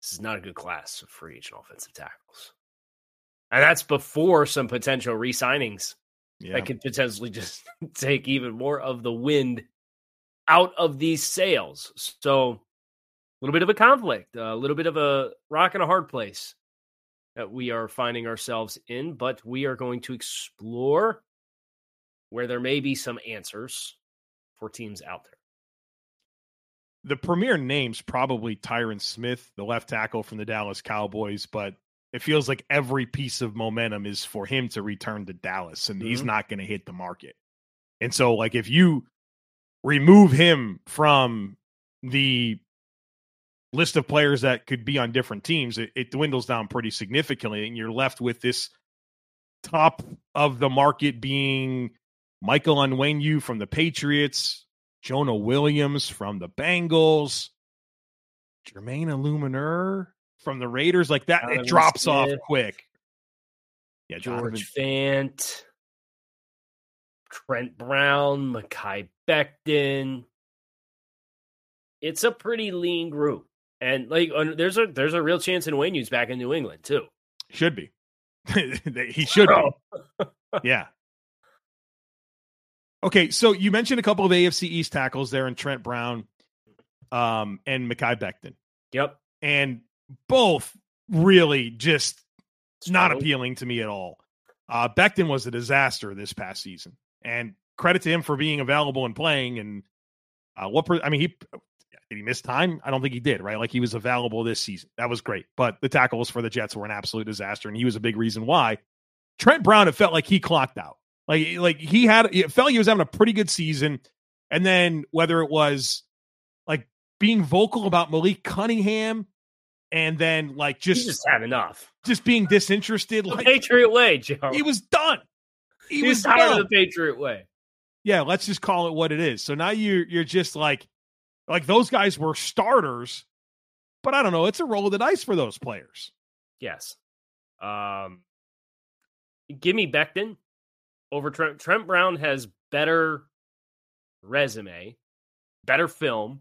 This is not a good class of free agent offensive tackles. And that's before some potential re-signings that could potentially just take even more of the wind out of these sails. So a little bit of a conflict, a little bit of a rock and a hard place that we are finding ourselves in, but we are going to explore where there may be some answers for teams out there. The premier name's probably Tyron Smith, the left tackle from the Dallas Cowboys, but it feels like every piece of momentum is for him to return to Dallas, and he's not going to hit the market. And so, like, if you remove him from the list of players that could be on different teams, it dwindles down pretty significantly, and you're left with this top of the market being Michael Onwenu from the Patriots, Jonah Williams from the Bengals, Jermaine Eluemunor from the Raiders. Like that, Donovan it drops Smith, off quick. Yeah, George Fant, Trent Brown, Mekhi Becton. It's a pretty lean group. And like, there's a real chance in Onwenu's back in New England too. Should be, he should be. Yeah. Okay, so you mentioned a couple of AFC East tackles there in Trent Brown and Mekhi Becton. Yep, and both really just not appealing to me at all. Becton was a disaster this past season, and credit to him for being available and playing. And did he miss time? I don't think he did, right? Like, he was available this season. That was great. But the tackles for the Jets were an absolute disaster, and he was a big reason why. Trent Brown, it felt like he clocked out. Like he had, it felt like he was having a pretty good season. And then whether it was being vocal about Malik Cunningham and then like just, he just had enough, just being disinterested. The Patriot way, Joe. He was done. He was tired done. Of the Patriot way. Yeah, let's just call it what it is. So now you're just like those guys were starters, but I don't know. It's a roll of the dice for those players. Yes. Give me Becton over Trent. Trent Brown has better resume, better film,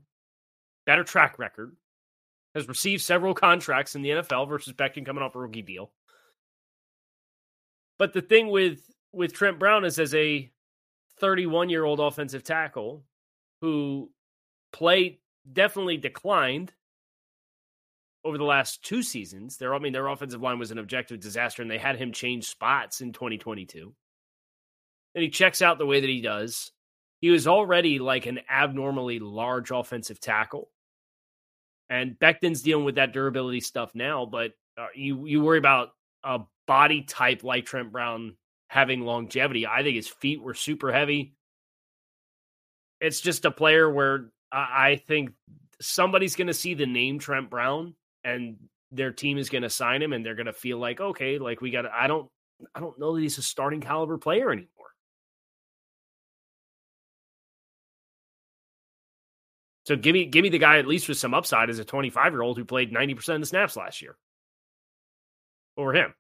better track record, has received several contracts in the NFL versus Becton coming off a rookie deal. But the thing with Trent Brown is as a 31-year-old offensive tackle who play definitely declined over the last two seasons. Their offensive line was an objective disaster, and they had him change spots in 2022. And he checks out the way that he does. He was already like an abnormally large offensive tackle. And Becton's dealing with that durability stuff now, but you worry about a body type like Trent Brown having longevity. I think his feet were super heavy. It's just a player where I think somebody's going to see the name Trent Brown and their team is going to sign him and they're going to feel like, okay, like we got to, I don't know that he's a starting caliber player anymore. So give me the guy at least with some upside as a 25-year-old who played 90% of the snaps last year over him.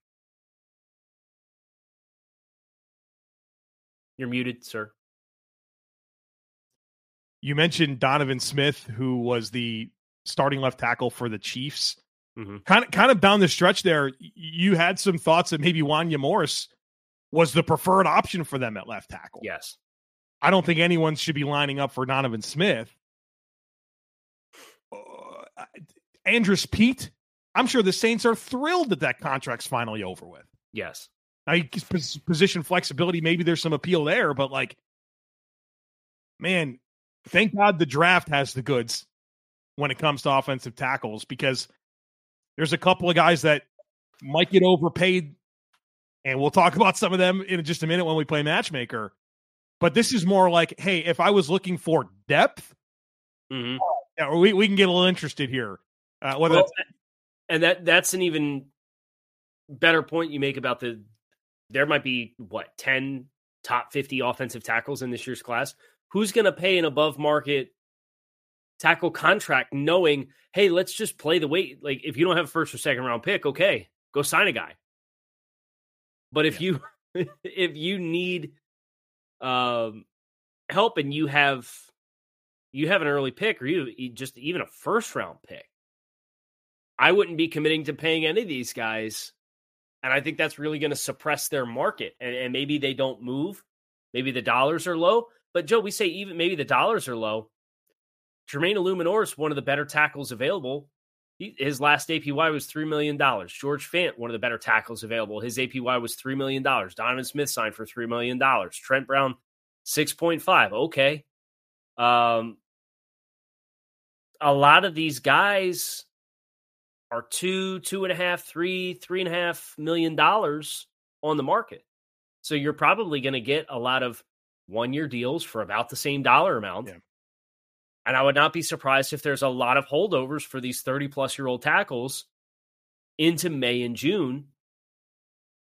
You're muted, sir. You mentioned Donovan Smith, who was the starting left tackle for the Chiefs. Mm-hmm. Kind of down the stretch there, you had some thoughts that maybe Wanya Morris was the preferred option for them at left tackle. Yes. I don't think anyone should be lining up for Donovan Smith. Andrus Peat, I'm sure the Saints are thrilled that that contract's finally over with. Yes. Now, position flexibility, maybe there's some appeal there, but like, man, thank God the draft has the goods when it comes to offensive tackles, because there's a couple of guys that might get overpaid, and we'll talk about some of them in just a minute when we play matchmaker. But this is more like, hey, if I was looking for depth, yeah, we can get a little interested here. That's an even better point you make about there might be, what, 10 top 50 offensive tackles in this year's class. Who's going to pay an above-market tackle contract knowing, hey, let's just play the weight. Like, if you don't have a first or second-round pick, okay, go sign a guy. But if you need help and you have an early pick or you just even a first-round pick, I wouldn't be committing to paying any of these guys. And I think that's really going to suppress their market. And maybe they don't move. Maybe the dollars are low. But, Joe, we say even maybe the dollars are low. Jermaine Eluemunor is one of the better tackles available. His last APY was $3 million. George Fant, one of the better tackles available. His APY was $3 million. Donovan Smith signed for $3 million. Trent Brown, 6.5. Okay. A lot of these guys are $2.5, $3, $3.5 million on the market. So you're probably going to get a lot of one-year deals for about the same dollar amount. Yeah. And I would not be surprised if there's a lot of holdovers for these 30-plus-year-old tackles into May and June.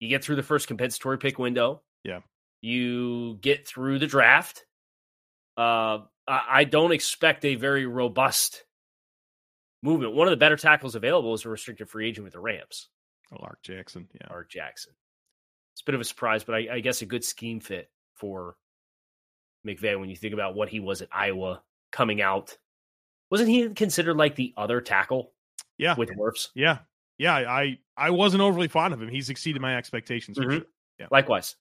You get through the first compensatory pick window. Yeah. You get through the draft. I don't expect a very robust movement. One of the better tackles available is a restricted free agent with the Rams. Lark Jackson. Yeah. Lark Jackson. It's a bit of a surprise, but I guess a good scheme fit for McVay when you think about what he was at Iowa coming out. Wasn't he considered like the other tackle? Yeah. With Wirfs? Yeah. Yeah. I wasn't overly fond of him. He's exceeded my expectations. Mm-hmm. For sure. Yeah. Likewise.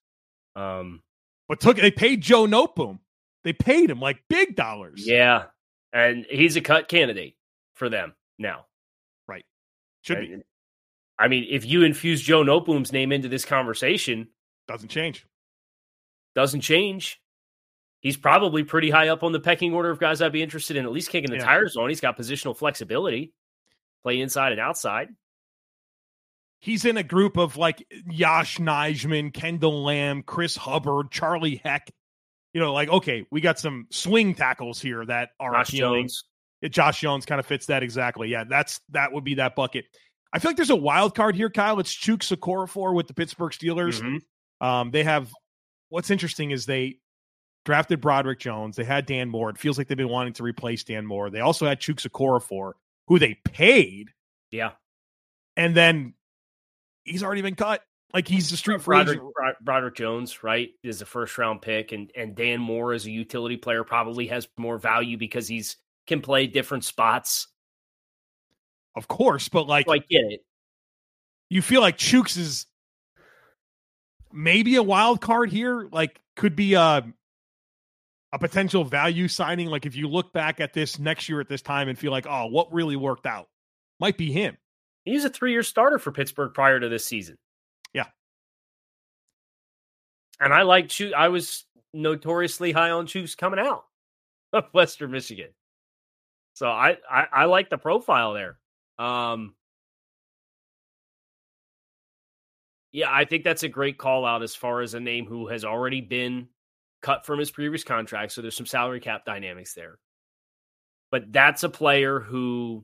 But they paid Joe Noteboom. They paid him like big dollars. Yeah. And he's a cut candidate for them now. Right. Should be. I mean, if you infuse Joe Noteboom's name into this conversation, doesn't change. He's probably pretty high up on the pecking order of guys I'd be interested in at least kicking the tires on. He's got positional flexibility, play inside and outside. He's in a group of like Yosh Nijman, Kendall Lamb, Chris Hubbard, Charlie Heck. You know, like, okay, we got some swing tackles here that are appealing. Jones. Josh Jones kind of fits that exactly. Yeah, that would be that bucket. I feel like there's a wild card here, Kyle. It's Chukwuma Okorafor with the Pittsburgh Steelers. Mm-hmm. They have – what's interesting is they drafted Broderick Jones. They had Dan Moore. It feels like they've been wanting to replace Dan Moore. They also had Chukwuma Okorafor, who they paid. Yeah. And then he's already been cut. Like, he's a street free agent. Broderick Jones, right, is a first-round pick, and Dan Moore as a utility player probably has more value because he's can play different spots. Of course, but like, so I get it. You feel like Chooks is maybe a wild card here, like could be a potential value signing. Like if you look back at this next year at this time and feel like, oh, what really worked out? Might be him. He was a 3-year starter for Pittsburgh prior to this season. Yeah. And I like Chooks. I was notoriously high on Chooks coming out of Western Michigan. So I like the profile there. Yeah, I think that's a great call out as far as a name who has already been cut from his previous contract. So there's some salary cap dynamics there. But that's a player who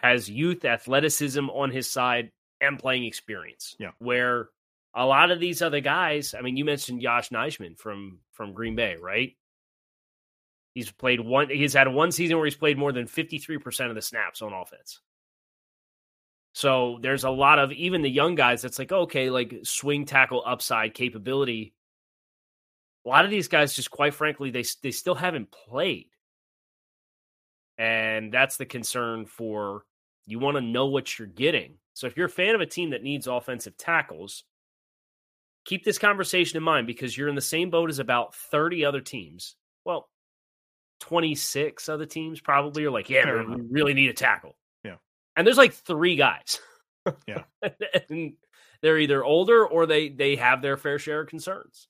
has youth, athleticism on his side and playing experience. Yeah. Where a lot of these other guys, I mean, you mentioned Yosh Nijman from Green Bay, right? He's had one season where he's played more than 53% of the snaps on offense. So there's a lot of even the young guys that's like, okay, like swing tackle upside capability. A lot of these guys just quite frankly, they still haven't played. And that's the concern for you want to know what you're getting. So if you're a fan of a team that needs offensive tackles, keep this conversation in mind because you're in the same boat as about 30 other teams. Well, 26 other teams probably are like, yeah, man, we really need a tackle. Yeah. And there's like 3 guys. Yeah. And they're either older or they have their fair share of concerns.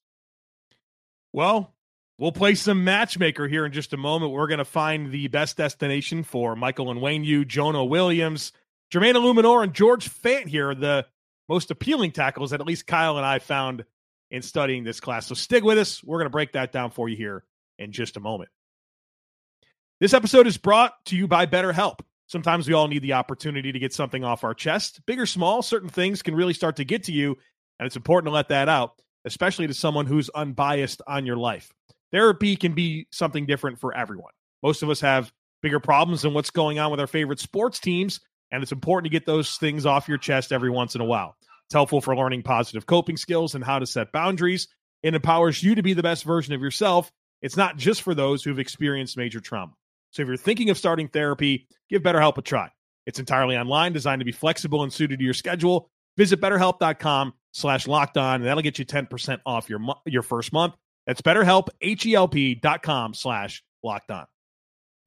Well, we'll play some matchmaker here in just a moment. We're going to find the best destination for Michael Onwenu, Jonah Williams, Jermaine Eluemunor, and George Fant here, the most appealing tackles that at least Kyle and I found in studying this class. So stick with us. We're going to break that down for you here in just a moment. This episode is brought to you by BetterHelp. Sometimes we all need the opportunity to get something off our chest. Big or small, certain things can really start to get to you, and it's important to let that out, especially to someone who's unbiased on your life. Therapy can be something different for everyone. Most of us have bigger problems than what's going on with our favorite sports teams, and it's important to get those things off your chest every once in a while. It's helpful for learning positive coping skills and how to set boundaries. It empowers you to be the best version of yourself. It's not just for those who've experienced major trauma. So if you're thinking of starting therapy, give BetterHelp a try. It's entirely online, designed to be flexible and suited to your schedule. Visit BetterHelp.com/LockedOn, and that'll get you 10% off your first month. That's BetterHelp, HELP.com/LockedOn.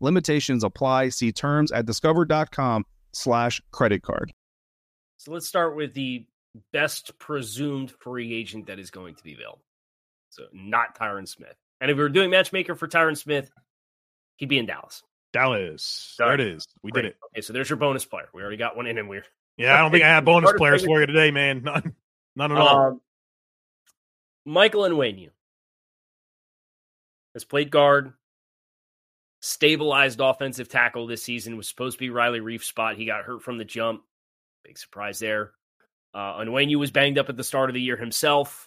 Limitations apply. See terms at discover.com/creditcard. So let's start with the best presumed free agent that is going to be available. So not Tyron Smith. And if we were doing matchmaker for Tyron Smith, he'd be in Dallas. There it is. We did it. Okay, so there's your bonus player. We already got one in and we're... Yeah, I don't think I had bonus players for you today, man. None at all. Michael Onwenu has played guard, stabilized offensive tackle this season, was supposed to be Riley Reif's spot. He got hurt from the jump. Big surprise there. Onwenu was banged up at the start of the year himself.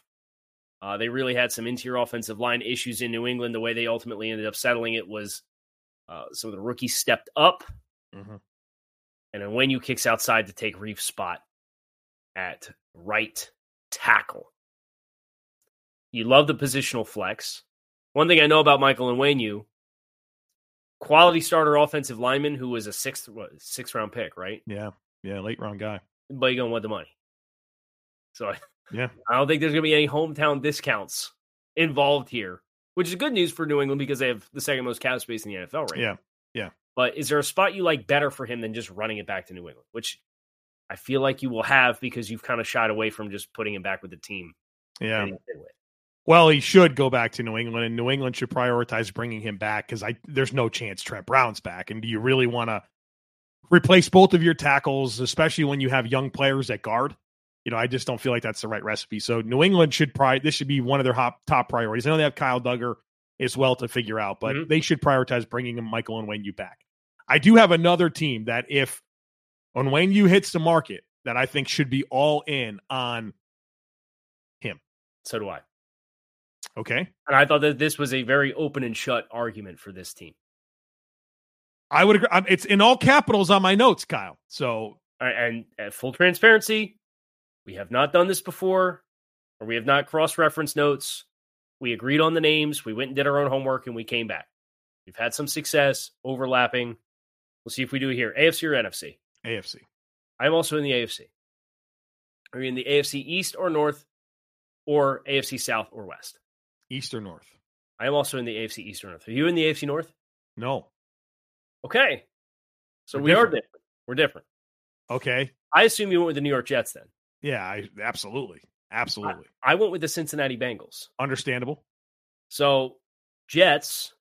They really had some interior offensive line issues in New England. The way they ultimately ended up settling it was... some of the rookies stepped up, mm-hmm. and then Onwenu kicks outside to take Reif's spot at right tackle. You love the positional flex. One thing I know about Michael Onwenu, quality starter offensive lineman who was a sixth round pick, right? Yeah, late round guy. But you're gonna want the money, so yeah, I don't think there's gonna be any hometown discounts involved here. Which is good news for New England because they have the second most cap space in the NFL right now. Yeah. But is there a spot you like better for him than just running it back to New England, which I feel like you will have because you've kind of shied away from just putting him back with the team. Yeah. Well, he should go back to New England, and New England should prioritize bringing him back because there's no chance Trent Brown's back. And do you really want to replace both of your tackles, especially when you have young players at guard? You know, I just don't feel like that's the right recipe. So New England should this should be one of their top priorities. I know they have Kyle Duggar as well to figure out, but they should prioritize bringing Michael Onwenu back. I do have another team that if Onwenu hits the market, that I think should be all in on him. So do I. Okay. And I thought that this was a very open and shut argument for this team. I would agree. It's in all capitals on my notes, Kyle. So, and at full transparency, we have not done this before, or we have not cross-referenced notes. We agreed on the names. We went and did our own homework, and we came back. We've had some success overlapping. We'll see if we do it here. AFC or NFC? AFC. I'm also in the AFC. Are you in the AFC East or North, or AFC South or West? East or North. I am also in the AFC East or North. Are you in the AFC North? No. Okay. So we are different. We're different. Okay. I assume you went with the New York Jets then. Yeah, Absolutely. I went with the Cincinnati Bengals. Understandable. So Jets,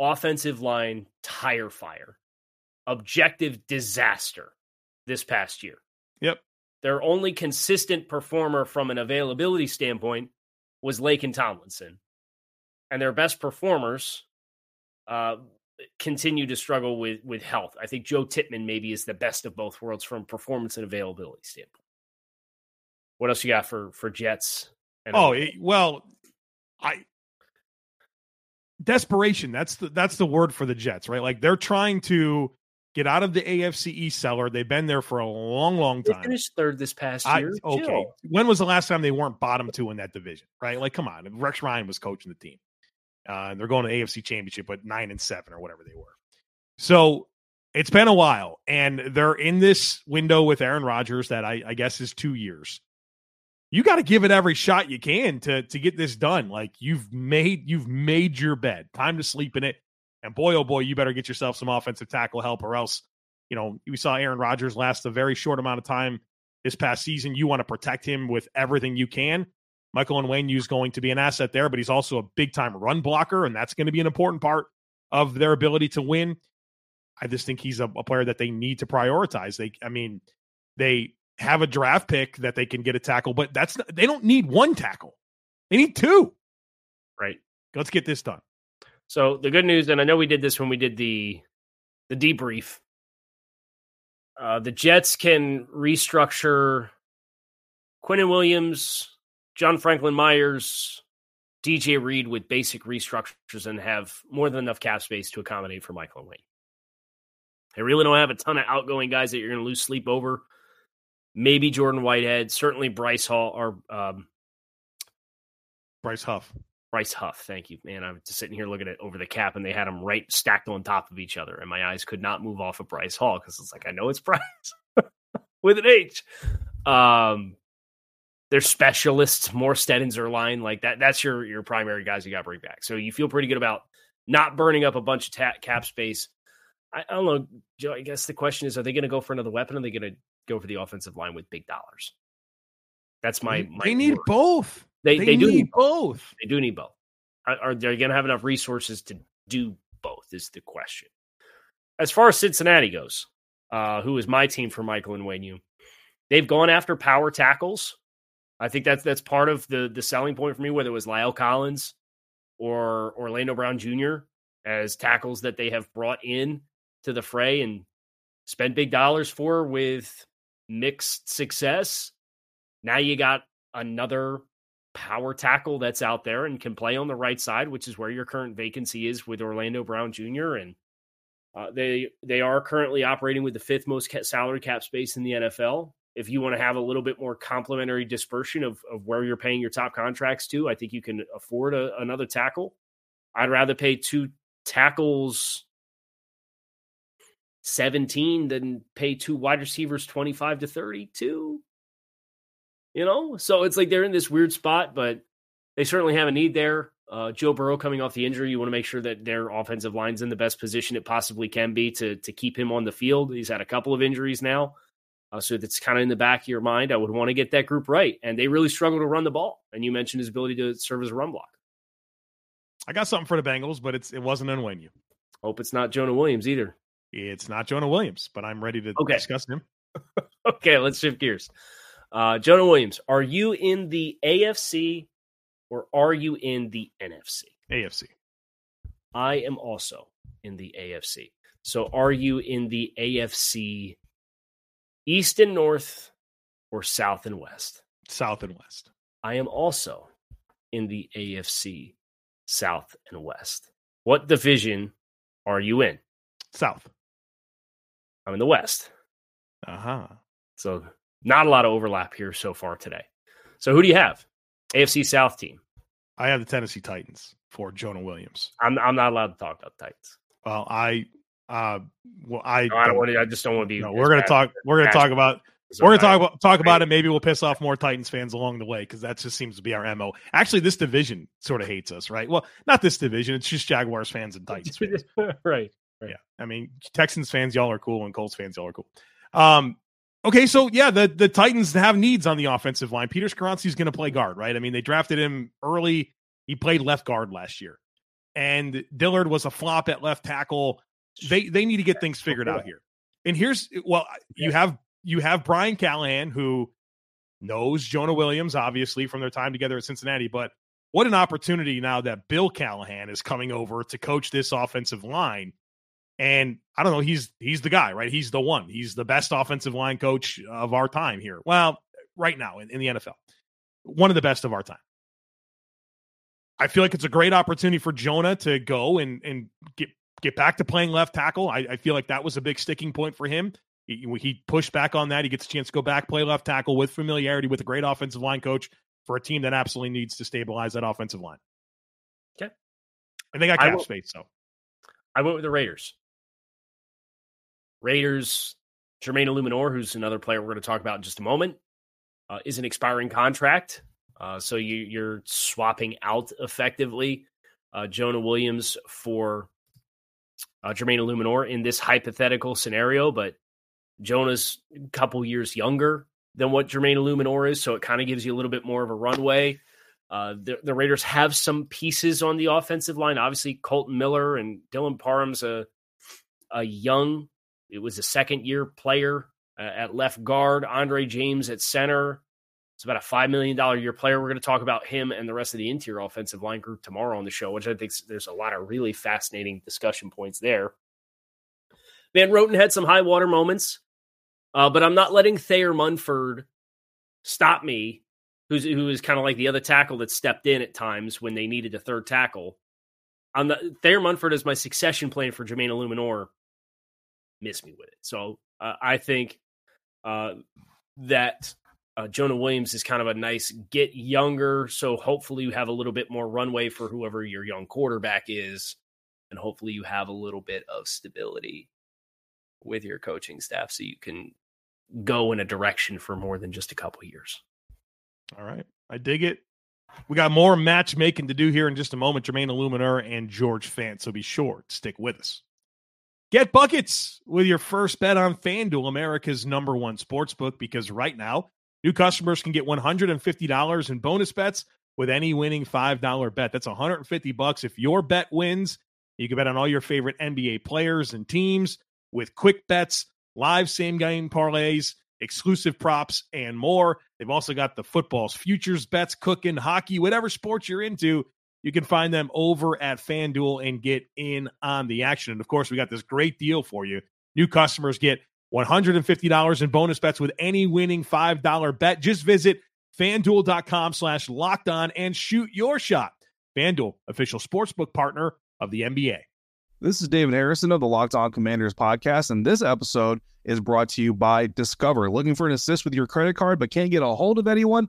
offensive line, tire fire. Objective disaster this past year. Yep. Their only consistent performer from an availability standpoint was Lake and Tomlinson. And their best performers continue to struggle with health. I think Joe Tittman maybe is the best of both worlds from performance and availability standpoint. What else you got for Jets? Desperation. That's the word for the Jets, right? Like they're trying to get out of the AFC East cellar. They've been there for a long, long time. They finished third this past year. Okay. Chill. When was the last time they weren't bottom two in that division, right? Like, come on. Rex Ryan was coaching the team. They're going to the AFC Championship with 9-7 or whatever they were. So it's been a while, and they're in this window with Aaron Rodgers that I guess is 2 years. You got to give it every shot you can to get this done. Like you've made your bed. Time to sleep in it. And boy, oh boy, you better get yourself some offensive tackle help, or else, you know, we saw Aaron Rodgers last a very short amount of time this past season. You want to protect him with everything you can. Michael Onwenu is going to be an asset there, but he's also a big time run blocker, and that's going to be an important part of their ability to win. I just think he's a player that they need to prioritize. They have a draft pick that they can get a tackle, but they don't need one tackle. They need two. Right. Let's get this done. So the good news, and I know we did this when we did the debrief, the Jets can restructure Quinnen Williams, John Franklin Myers, DJ Reed with basic restructures and have more than enough cap space to accommodate for Michael Onwenu. They really don't have a ton of outgoing guys that you're going to lose sleep over. Maybe Jordan Whitehead, certainly Bryce Hall, or Bryce Huff. Bryce Huff, thank you, man. I'm just sitting here looking at over the cap, and they had them right stacked on top of each other, and my eyes could not move off of Bryce Hall because it's like I know it's Bryce with an H. They're specialists, more Steadens or line like that. That's your primary guys you got to bring back. So you feel pretty good about not burning up a bunch of cap space. I don't know, Joe. I guess the question is, are they going to go for another weapon? Or are they going to go for the offensive line with big dollars? That's my they need word. Both. They do need both. They do need both. Are they going to have enough resources to do both is the question. As far as Cincinnati goes, who is my team for Michael Onwenu, they've gone after power tackles. I think that's part of the selling point for me, whether it was La'el Collins or Orlando Brown Jr. as tackles that they have brought in to the fray and spend big dollars for with mixed success. Now you got another power tackle that's out there and can play on the right side, which is where your current vacancy is with Orlando Brown Jr. And they are currently operating with the fifth most salary cap space in the NFL. If you want to have a little bit more complementary dispersion of where you're paying your top contracts to, I think you can afford another tackle. I'd rather pay two tackles 17 than pay two wide receivers 25 to 32. You know, so it's like they're in this weird spot, but they certainly have a need there. Joe Burrow coming off the injury, you want to make sure that their offensive line's in the best position it possibly can be to keep him on the field. He's had a couple of injuries now. So that's kind of in the back of your mind. I would want to get that group right. And they really struggle to run the ball. And you mentioned his ability to serve as a run block. I got something for the Bengals, but it wasn't Onwenu. Hope it's not Jonah Williams either. It's not Jonah Williams, but I'm ready to discuss him. Okay, let's shift gears. Jonah Williams, are you in the AFC or are you in the NFC? AFC. I am also in the AFC. So are you in the AFC East and North or South and West? South and West. I am also in the AFC South and West. What division are you in? South. I'm in the West. Uh-huh. So not a lot of overlap here so far today. So who do you have? AFC South team. I have the Tennessee Titans for Jonah Williams. I'm not allowed to talk about the Titans. Well, I just don't want to be. No, We're gonna talk about it. Maybe we'll piss off more Titans fans along the way because that just seems to be our MO. Actually, this division sort of hates us, right? Well, not this division. It's just Jaguars fans and Titans fans, right? Yeah, I mean, Texans fans, y'all are cool, and Colts fans, y'all are cool. Okay, so yeah, the Titans have needs on the offensive line. Peter Skoronski is going to play guard, right? I mean, they drafted him early. He played left guard last year, and Dillard was a flop at left tackle. They need to get things figured out here. And here's you have Brian Callahan, who knows Jonah Williams obviously from their time together at Cincinnati, but what an opportunity now that Bill Callahan is coming over to coach this offensive line. And I don't know, he's the guy, right? He's the one. He's the best offensive line coach of our time here. Well, right now in the NFL, one of the best of our time. I feel like it's a great opportunity for Jonah to go and get back to playing left tackle. I feel like that was a big sticking point for him. He pushed back on that. He gets a chance to go back, play left tackle with familiarity with a great offensive line coach for a team that absolutely needs to stabilize that offensive line. Okay. And they got cap space, so. I went with the Raiders. Jermaine Eluemunor, who's another player we're going to talk about in just a moment, is an expiring contract. So you're swapping out effectively Jonah Williams for Jermaine Eluemunor in this hypothetical scenario. But Jonah's a couple years younger than what Jermaine Eluemunor is, so it kind of gives you a little bit more of a runway. The Raiders have some pieces on the offensive line. Obviously, Colton Miller and Dylan Parham's a young. It was a second-year player at left guard, Andre James at center. It's about a $5 million a year player. We're going to talk about him and the rest of the interior offensive line group tomorrow on the show, which I think there's a lot of really fascinating discussion points there. Van Roten had some high-water moments, but I'm not letting Thayer Munford stop me, who is kind of like the other tackle that stepped in at times when they needed a third tackle. Thayer Munford is my succession plan for Jermaine Eluemunor. Miss me with it. So I think that Jonah Williams is kind of a nice get younger. So hopefully you have a little bit more runway for whoever your young quarterback is. And hopefully you have a little bit of stability with your coaching staff so you can go in a direction for more than just a couple years. All right. I dig it. We got more matchmaking to do here in just a moment. Jermaine Eluemunor and George Fant. So be sure to stick with us. Get buckets with your first bet on FanDuel, America's number one sportsbook, because right now, new customers can get $150 in bonus bets with any winning $5 bet. That's $150. If your bet wins, you can bet on all your favorite NBA players and teams with quick bets, live same-game parlays, exclusive props, and more. They've also got the football's futures bets, cooking, hockey, whatever sports you're into. You can find them over at FanDuel and get in on the action. And, of course, we got this great deal for you. New customers get $150 in bonus bets with any winning $5 bet. Just visit FanDuel.com/LockedOn and shoot your shot. FanDuel, official sportsbook partner of the NBA. This is David Harrison of the Locked On Commanders podcast, and this episode is brought to you by Discover. Looking for an assist with your credit card but can't get a hold of anyone?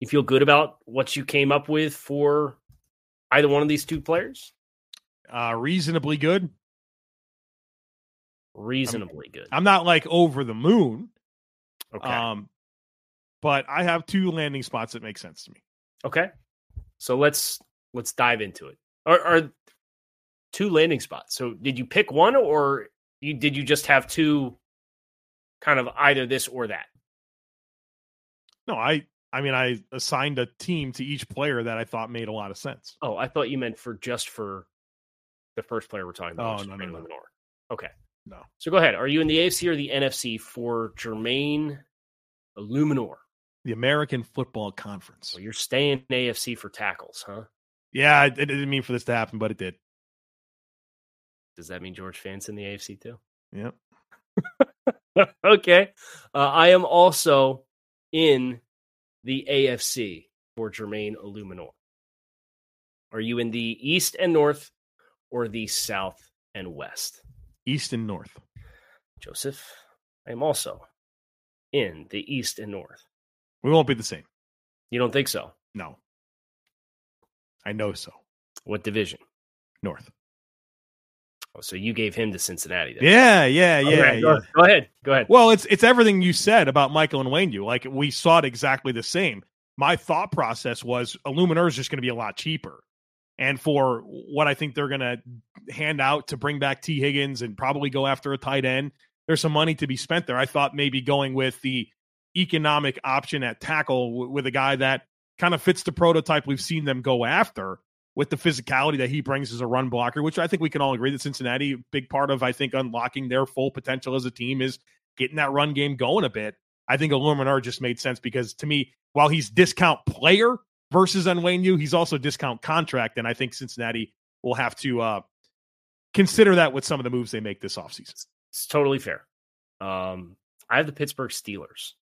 You feel good about what you came up with for either one of these two players? Reasonably good. Reasonably good. I'm not like over the moon. Okay. But I have two landing spots that make sense to me. Okay. So let's dive into it. Are two landing spots. So did you pick one, or did you just have two, kind of either this or that? No, I mean, I assigned a team to each player that I thought made a lot of sense. Oh, I thought you meant for the first player we're talking about. Oh, no. Okay. No. So go ahead. Are you in the AFC or the NFC for Jermaine Eluemunor? The American Football Conference. Well, you're staying in AFC for tackles, huh? Yeah, I didn't mean for this to happen, but it did. Does that mean George Fant's in the AFC too? Yep. Okay. I am also in the AFC for Jermaine Eluemunor. Are you in the East and North or the South and West? East and North. Joseph, I am also in the East and North. We won't be the same. You don't think so? No. I know so. What division? North. Oh, so you gave him to Cincinnati. Yeah. Go ahead. Well, it's everything you said about Michael Onwenu. Like, we saw it exactly the same. My thought process was Eluemunor is just going to be a lot cheaper. And for what I think they're going to hand out to bring back T. Higgins and probably go after a tight end, there's some money to be spent there. I thought maybe going with the economic option at tackle with a guy that kind of fits the prototype we've seen them go after with the physicality that he brings as a run blocker, which I think we can all agree that Cincinnati, a big part of, I think, unlocking their full potential as a team is getting that run game going a bit. I think Eluemunor just made sense because, to me, while he's discount player versus Onwenu, he's also discount contract, and I think Cincinnati will have to consider that with some of the moves they make this offseason. It's totally fair. I have the Pittsburgh Steelers.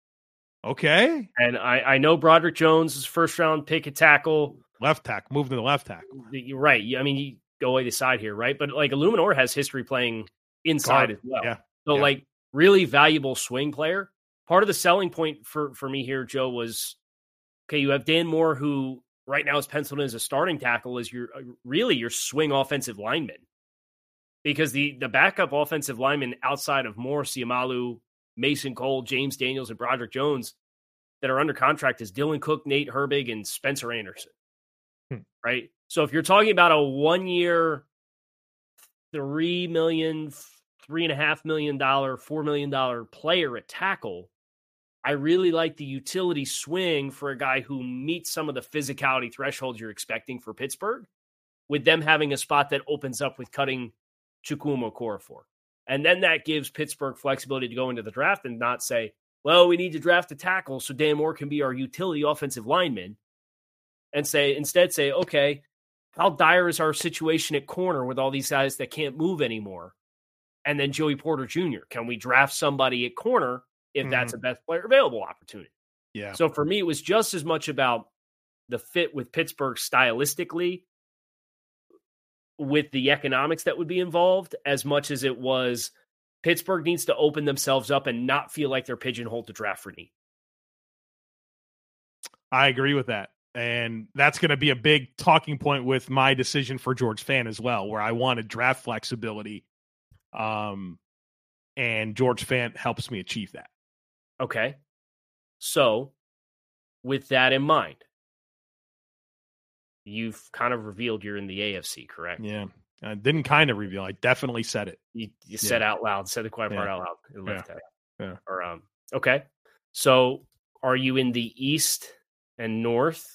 Okay. And I know Broderick Jones is first-round pick at tackle. Left tackle. Moving to the left tackle. You're right. I mean, you go either side here, right? But, like, Eluemunor has history playing inside as well. Yeah. So, like, really valuable swing player. Part of the selling point for me here, Joe, was, okay, you have Dan Moore, who right now is penciled in as a starting tackle, is your swing offensive lineman. Because the backup offensive lineman outside of Moore, Siamalu, Mason Cole, James Daniels, and Broderick Jones that are under contract is Dylan Cook, Nate Herbig, and Spencer Anderson. Right? So if you're talking about a 1 year, $3 million, $3.5 million, $4 million player at tackle, I really like the utility swing for a guy who meets some of the physicality thresholds you're expecting for Pittsburgh, with them having a spot that opens up with cutting Chukwuma Okorafor. And then that gives Pittsburgh flexibility to go into the draft and not say, well, we need to draft a tackle so Dan Moore can be our utility offensive lineman. And instead say, okay, how dire is our situation at corner with all these guys that can't move anymore? And then Joey Porter Jr., can we draft somebody at corner if that's a best player available opportunity? Yeah. So for me, it was just as much about the fit with Pittsburgh stylistically with the economics that would be involved as much as it was Pittsburgh needs to open themselves up and not feel like they're pigeonholed to draft for need. I agree with that. And that's going to be a big talking point with my decision for George Fant as well, where I wanted draft flexibility. And George Fant helps me achieve that. Okay. So with that in mind, you've kind of revealed you're in the AFC, correct? Yeah. I didn't kind of reveal. I definitely said it. You said out loud, said the quiet part out loud. Yeah. Or, okay. So are you in the East and North?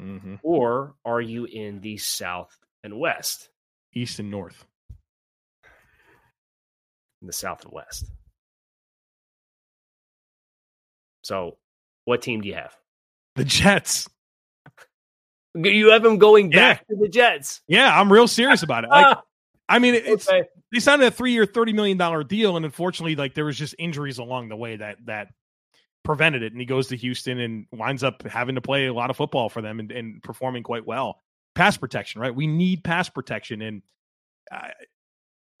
Mm-hmm. Or are you in the South and West? East and North. In the South and West. So what team do you have? The Jets. You have them going back to the Jets. Yeah, I'm real serious about it. Like, I mean, they signed a 3-year, $30 million deal, and unfortunately, like, there was just injuries along the way that prevented it, and he goes to Houston and winds up having to play a lot of football for them and performing quite well. pass protection, right? We need pass protection. And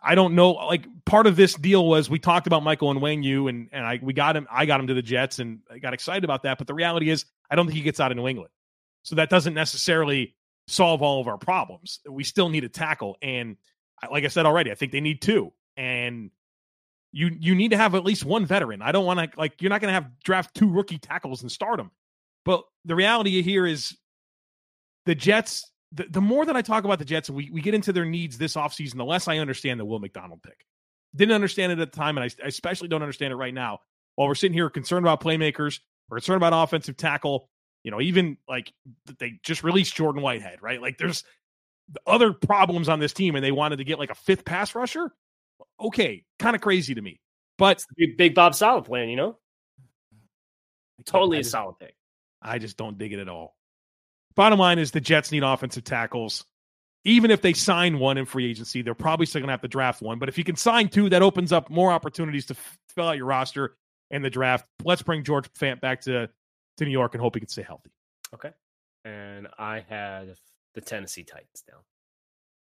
I don't know, like, part of this deal was we talked about Michael Onwenu, and we got him to the Jets, and I got excited about that. But the reality is I don't think he gets out of New England. So that doesn't necessarily solve all of our problems. We still need a tackle. And like I said already, I think they need two. And you need to have at least one veteran. I don't want to, like, you're not going to have draft two rookie tackles and start them. But the reality here is the Jets, the more that I talk about the Jets, we get into their needs this offseason, the less I understand the Will McDonald pick. Didn't understand it at the time, and I especially don't understand it right now. While we're sitting here concerned about playmakers, we're concerned about offensive tackle, you know, even like they just released Jordan Whitehead, right? Like there's other problems on this team, and they wanted to get like a fifth pass rusher. Okay, kind of crazy to me. But Big Bob Saleh plan, you know? Totally a solid pick. I just don't dig it at all. Bottom line is the Jets need offensive tackles. Even if they sign one in free agency, they're probably still going to have to draft one. But if you can sign two, that opens up more opportunities to fill out your roster in the draft. Let's bring George Fant back to New York and hope he can stay healthy. Okay. And I had the Tennessee Titans down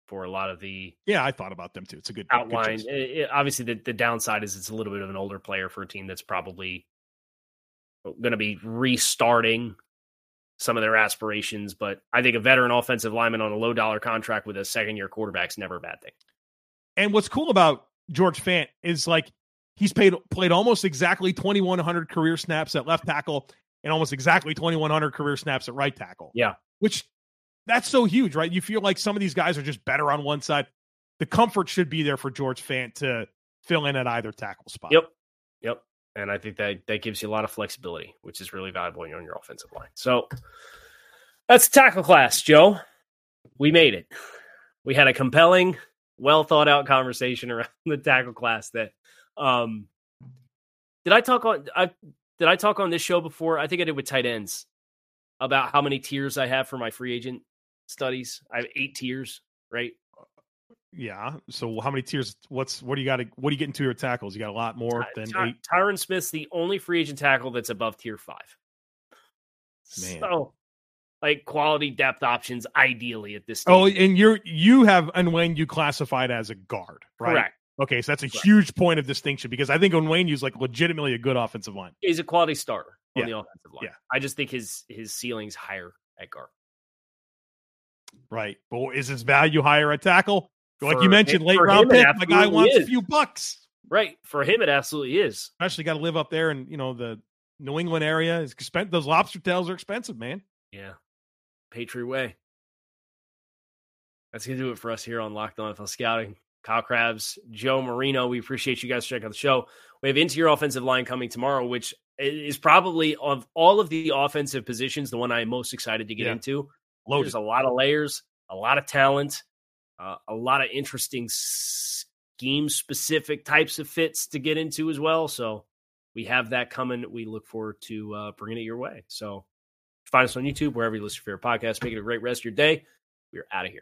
for a lot of the... Yeah, I thought about them too. It's a good outline. Good obviously, the downside is it's a little bit of an older player for a team that's probably going to be restarting some of their aspirations, but I think a veteran offensive lineman on a low-dollar contract with a second-year quarterback's never a bad thing. And what's cool about George Fant is, like, he's played almost exactly 2,100 career snaps at left tackle and almost exactly 2,100 career snaps at right tackle. Yeah. Which, that's so huge, right? You feel like some of these guys are just better on one side. The comfort should be there for George Fant to fill in at either tackle spot. Yep. And I think that gives you a lot of flexibility, which is really valuable on your offensive line. So that's the tackle class, Joe. We made it. We had a compelling, well-thought-out conversation around the tackle class that did I talk on this show before? I think I did with tight ends about how many tiers I have for my free agent studies. I have 8 tiers, right? Yeah. So how many tiers? What do you get into your tackles? You got a lot more than 8. Tyron Smith's the only free agent tackle that's above tier 5. Man. So, like, quality depth options, ideally at this stage. Oh, and you have Onwenu classified as a guard, right? Correct. Okay, so that's a huge point of distinction because I think Onwenu's, like, legitimately a good offensive line. He's a quality starter on the offensive line. Yeah. I just think his ceiling's higher at guard. Right, but is his value higher at tackle? Like you mentioned, late round pick, the guy wants a few bucks. Right. For him, it absolutely is. Especially got to live up there in, you know, the New England area. Is expensive. Those lobster tails are expensive, man. Yeah. Patriot way. That's going to do it for us here on Locked On NFL Scouting. Kyle Krabs, Joe Marino, we appreciate you guys checking out the show. We have interior offensive line coming tomorrow, which is probably, of all of the offensive positions, the one I'm most excited to get into. Loaded. There's a lot of layers, a lot of talent. A lot of interesting scheme-specific types of fits to get into as well. So we have that coming. We look forward to bringing it your way. So find us on YouTube, wherever you listen to your podcast. Make it a great rest of your day. We're out of here.